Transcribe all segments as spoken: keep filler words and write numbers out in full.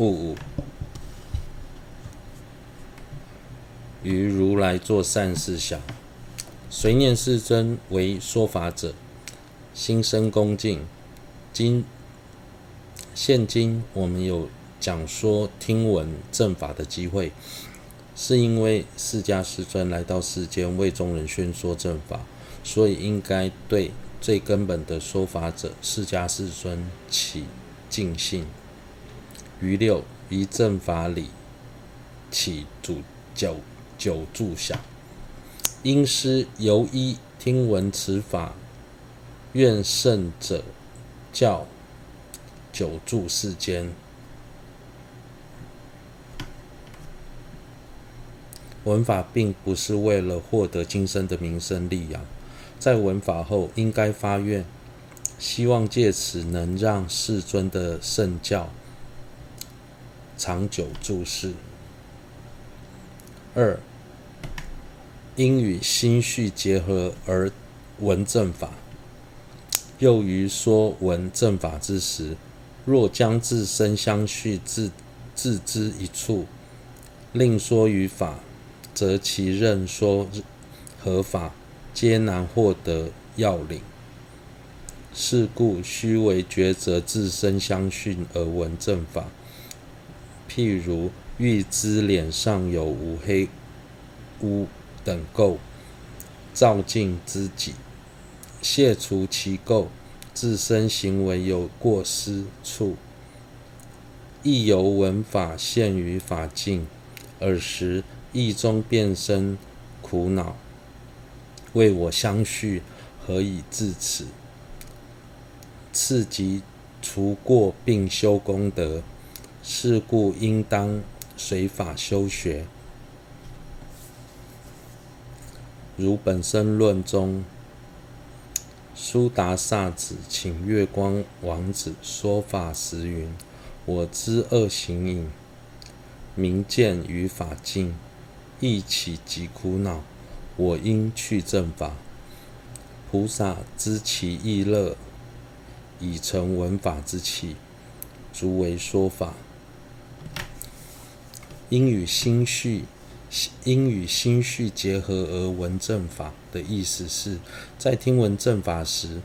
悟悟，于如来做善事想，随念世尊为说法者，心生恭敬。今现今我们有讲说听闻正法的机会，是因为释迦世尊来到世间为众人宣说正法，所以应该对最根本的说法者释迦世尊起敬信。于六，于正法理起主久久住想，因师由一听闻此法，愿圣者教久住世间。闻法并不是为了获得今生的名声利养，在闻法后应该发愿，希望借此能让世尊的圣教长久住世。二，应与心续结合而闻正法。又于说闻正法之时，若将自身相续自自知一处，另说于法，则其任说合法，皆难获得要领。是故须为抉择自身相续而闻正法。譬如欲知脸上有无黑污等垢，照镜自己，卸除其垢，自身行为有过失处，亦由闻法现于法境，尔时意中变生苦恼，为我相续何以至此？次即除过并修功德。是故应当随法修学。如本生论中，苏达萨子请月光王子说法时云：我知恶行影，明见于法境，亦起即苦恼，我应去正法。菩萨知其意乐，以成闻法之气，足为说法。应与心续，应与心续结合而闻正法的意思是，在听闻正法时，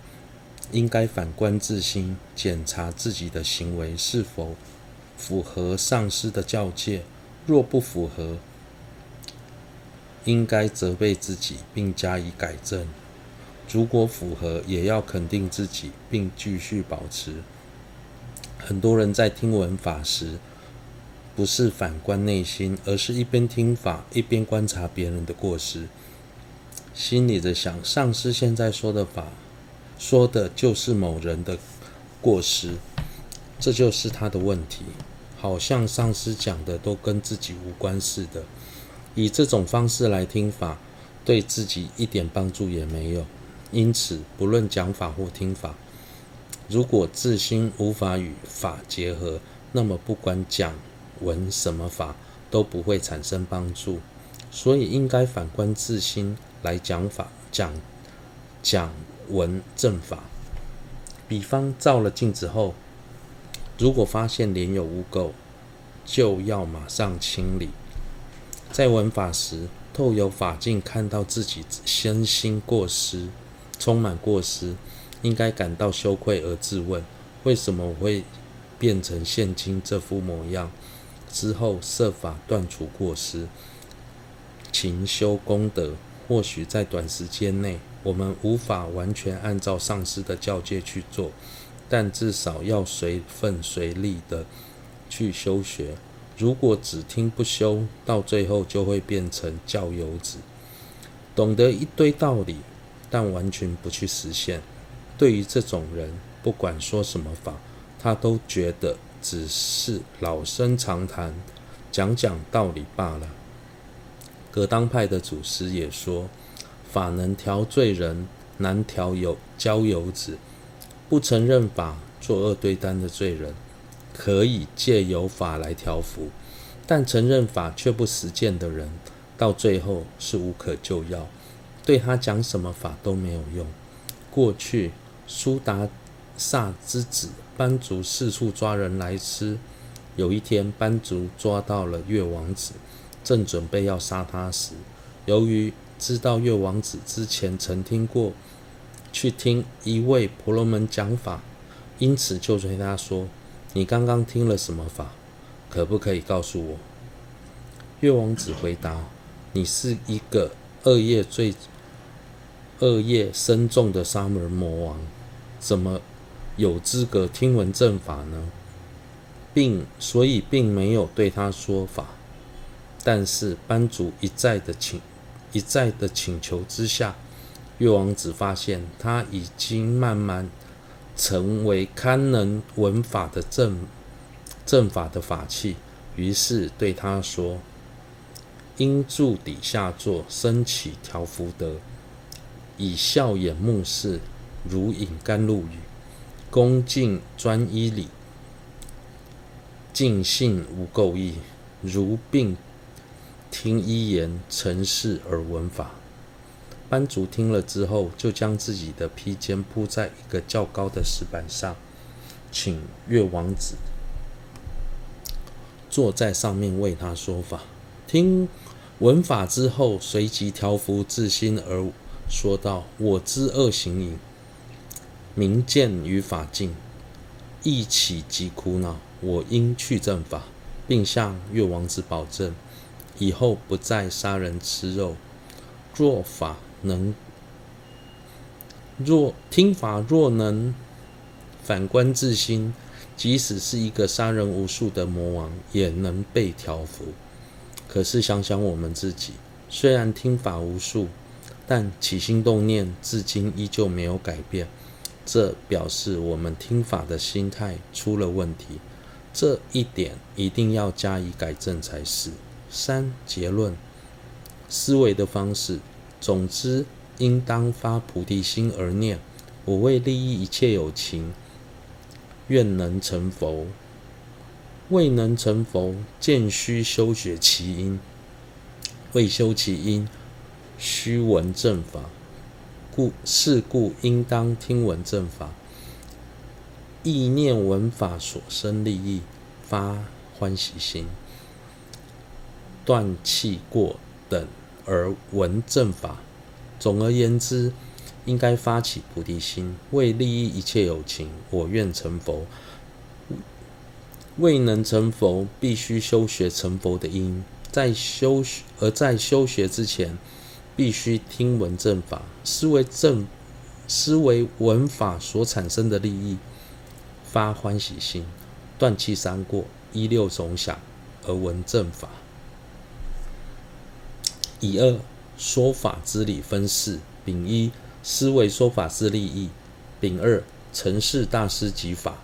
应该反观自心，检查自己的行为是否符合上师的教戒，若不符合，应该责备自己并加以改正；如果符合，也要肯定自己并继续保持。很多人在听闻法时，不是反观内心，而是一边听法一边观察别人的过失，心里的想，上师现在说的法说的就是某人的过失，这就是他的问题，好像上师讲的都跟自己无关似的。以这种方式来听法，对自己一点帮助也没有。因此不论讲法或听法，如果自心无法与法结合，那么不管讲闻什么法都不会产生帮助，所以应该反观自心来讲法，讲讲闻正法。比方照了镜子后，如果发现脸有污垢，就要马上清理。在闻法时，透由法境看到自己身心过失，充满过失，应该感到羞愧而自问，为什么我会变成现今这副模样？之后设法断除过失，勤修功德。或许在短时间内我们无法完全按照上师的教戒去做，但至少要随分随力的去修学。如果只听不修，到最后就会变成教游子，懂得一堆道理，但完全不去实现。对于这种人，不管说什么法，他都觉得只是老生常谈，讲讲道理罢了。格当派的祖师也说，法能调罪人，难调教游子。不承认法、作恶对单的罪人，可以借由法来调伏，但承认法却不实践的人，到最后是无可救药，对他讲什么法都没有用。过去苏达萨之子班族四处抓人来吃，有一天，班主抓到了月王子，正准备要杀他时，由于知道月王子之前曾听过去听一位婆罗门讲法，因此就对他说：“你刚刚听了什么法？可不可以告诉我？”月王子回答：“你是一个恶业最恶业深重的沙门魔王，怎么有资格听闻正法呢？”并所以并没有对他说法。但是班主一再的请一再的请求之下，月王子发现他已经慢慢成为堪能闻法的正正法的法器，于是对他说：“应住底下坐，升起调伏德，以笑眼目视，如饮甘露雨，恭敬专一礼，尽信无垢意，如病听一言，承事而闻法。”班主听了之后，就将自己的披肩铺在一个较高的石板上，请月王子坐在上面为他说法。听闻法之后，随即调伏自心而说道：“我知恶行矣，明见于法境，一起即苦恼，我应去正法，并向月王子保证，以后不再杀人吃肉。若法能若听法若能反观自心，即使是一个杀人无数的魔王，也能被调伏。”可是想想我们自己，虽然听法无数，但起心动念至今依旧没有改变，这表示我们听法的心态出了问题，这一点一定要加以改正才是。三、结论：思维的方式。总之，应当发菩提心而念：我为利益一切有情，愿能成佛。未能成佛，见须修学其因；未修其因，须闻正法。故是故应当听闻正法，意念闻法所生利益，发欢喜心，断气过等而闻正法。总而言之，应该发起菩提心，为利益一切有情，我愿成佛。未能成佛，必须修学成佛的因。在修而在修学之前，必须听闻正法，思维正思维闻法所产生的利益，发欢喜心，断气三过，依六种想而闻正法。以二说法之理分四：丙一，思维说法之利益；丙二，承事大师及法；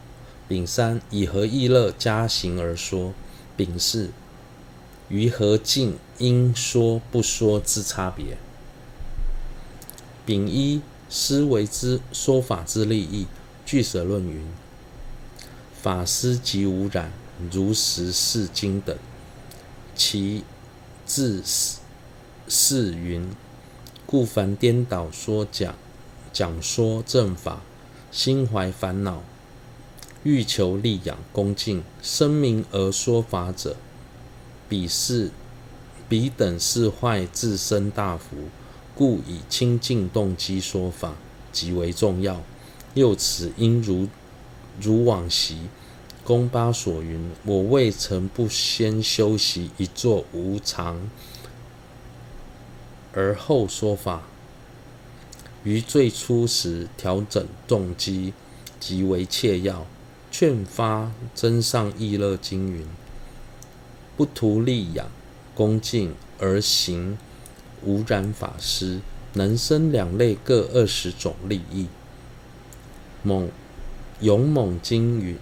丙三，以何意乐加行而说；丙四，于何境应说不说之差别。丙一，思维之说法之利益。俱舍论云：法思即无染，如实是经等。其自是云：故凡颠倒说讲讲说正法，心怀烦恼，欲求利养恭敬，声名而说法者，彼是彼等是坏自身大福，故以清净动机说法极为重要。又此应如如往昔，公八所云：我未曾不先修习一座无常，而后说法。于最初时调整动机极为切要。劝发增上意乐经云：不图利养恭敬而行无染法师，能生两类各二十种利益。猛勇猛经云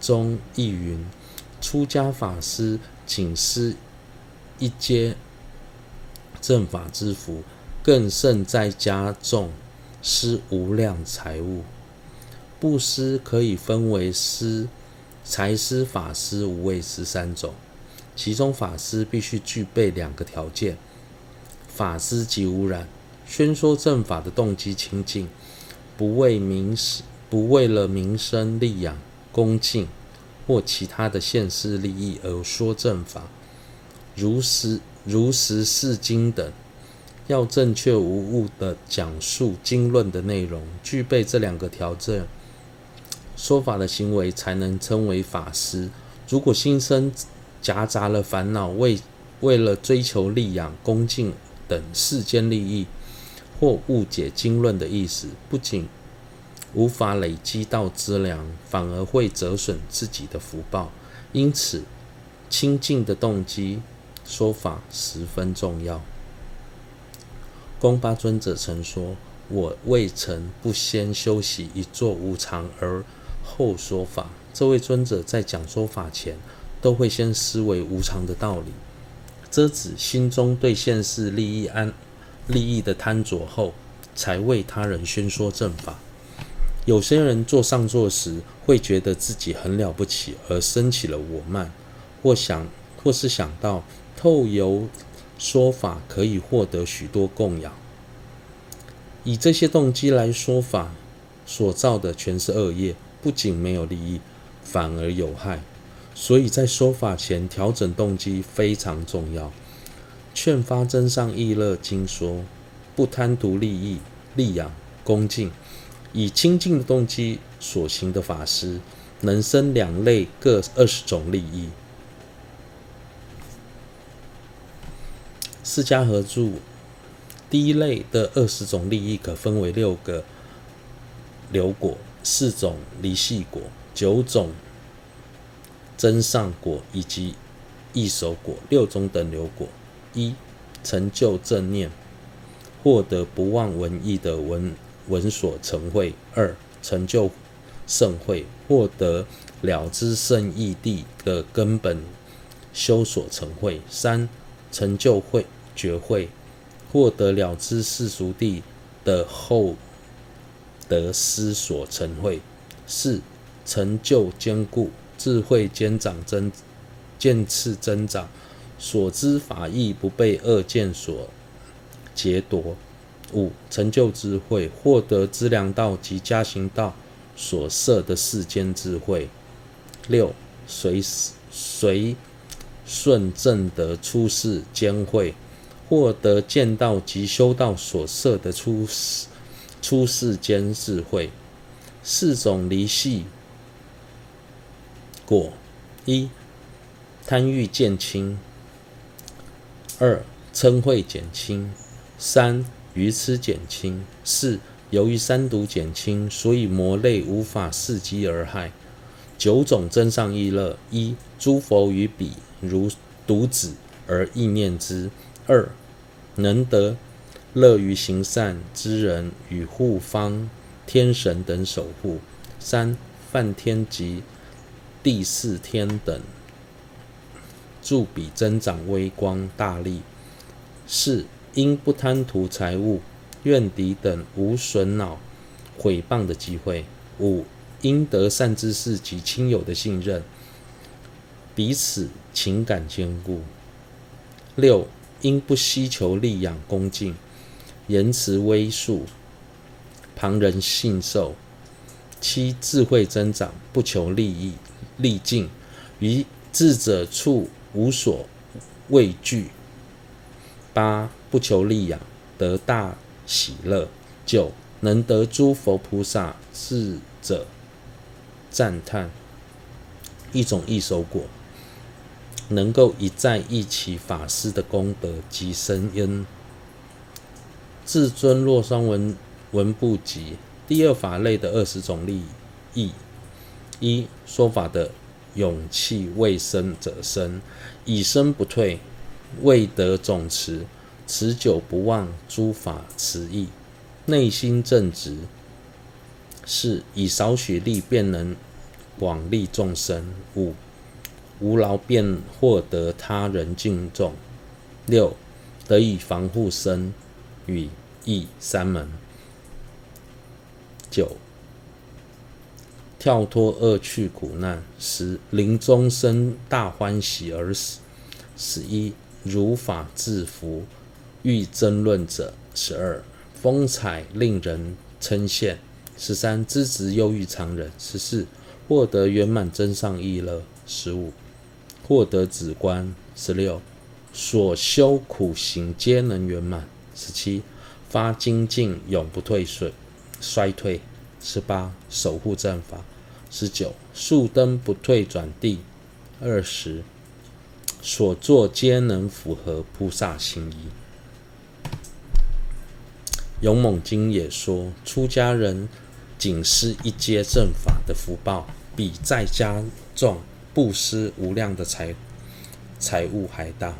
中亦云：出家法师仅施一阶正法之福，更胜在家众施无量财物。布施可以分为施、财施、法施、无畏施三种，其中法施必须具备两个条件：法施即无染，宣说正法的动机清净，不为名不为了名声利养恭敬或其他的县市利益而说政法，如实如实释经等，要正确无误的讲述经论的内容，具备这两个条件，说法的行为才能称为法师。如果心生夹杂了烦恼，为为了追求利养、恭敬等世间利益，或误解经论的意思，不仅无法累积到资粮，反而会折损自己的福报。因此，清净的动机说法十分重要。宫巴尊者曾说：“我未曾不先修习一座无常，而后说法。”这位尊者在讲说法前，都会先思维无常的道理，遮止心中对现世利益安利益的贪着后，才为他人宣说正法。有些人做上座时，会觉得自己很了不起，而升起了我慢，或想或是想到透由说法可以获得许多供养，以这些动机来说法，所造的全是恶业，不仅没有利益，反而有害。所以在说法前调整动机非常重要。劝发真上意乐经说，不贪图利益、利养、恭敬，以清净的动机所行的法师，能生两类各二十种利益。释迦合著第一类的二十种利益可分为六个流果、四种离系果、九种增上果以及异手果，六种等流果。一、成就正念，获得不忘文艺的文文所成慧；二、成就圣慧，获得了知圣义地的根本修所成慧；三、成就慧觉慧，获得了知世俗地的后得思所成慧；四、成就坚固智慧，坚长增渐次增长，所知法义不被恶见所劫夺；五、成就智慧，获得资粮道及加行道所摄的世间智慧；六、随随顺正得出世兼慧，获得见道及修道所摄的出世出世间智慧；四种离系果，一、贪欲渐轻；二、嗔恚减轻；三、愚痴减轻；四、由于三毒减轻，所以魔类无法伺机而害。九种增上意乐：一、诸佛于彼如独子而意念之；二、能得乐于行善之人与护方天神等守护；三、梵天及第四天等助彼增长微光大力；四、因不贪图财物、怨敌等无损恼毁谤的机会；五、因得善知识及亲友的信任，彼此情感坚固；六、因不希求利养恭敬，言辞微恕，旁人信受；七、智慧增长，不求利益利尽，于智者处无所畏惧；八、不求利养，得大喜乐；九、能得诸佛菩萨智者赞叹。一种一手果，能够一再忆起法师的功德及深恩。至尊洛桑文文部集第二法类的二十种利益：一、说法的勇气，未生者生，以生不退，未得总持，持久不忘诸法持意，内心正直。四、以少许力便能广利众生。五、无劳便获得他人敬重。六、得以防护身与意三门。九、跳脱恶趣苦难。十、临终生大欢喜而死。十一、如法制服欲争论者。十二、风采令人称羡。十三、资质优于常人。十四、获得圆满真上意乐十五，获得止观十六，所修苦行皆能圆满十七，发精进永不退水衰退十八，守护正法十九，树灯不退转地二十，所作皆能符合菩萨行仪。勇猛经也说，出家人仅施一阶正法的福报，比在家众布施无量的财财物还大。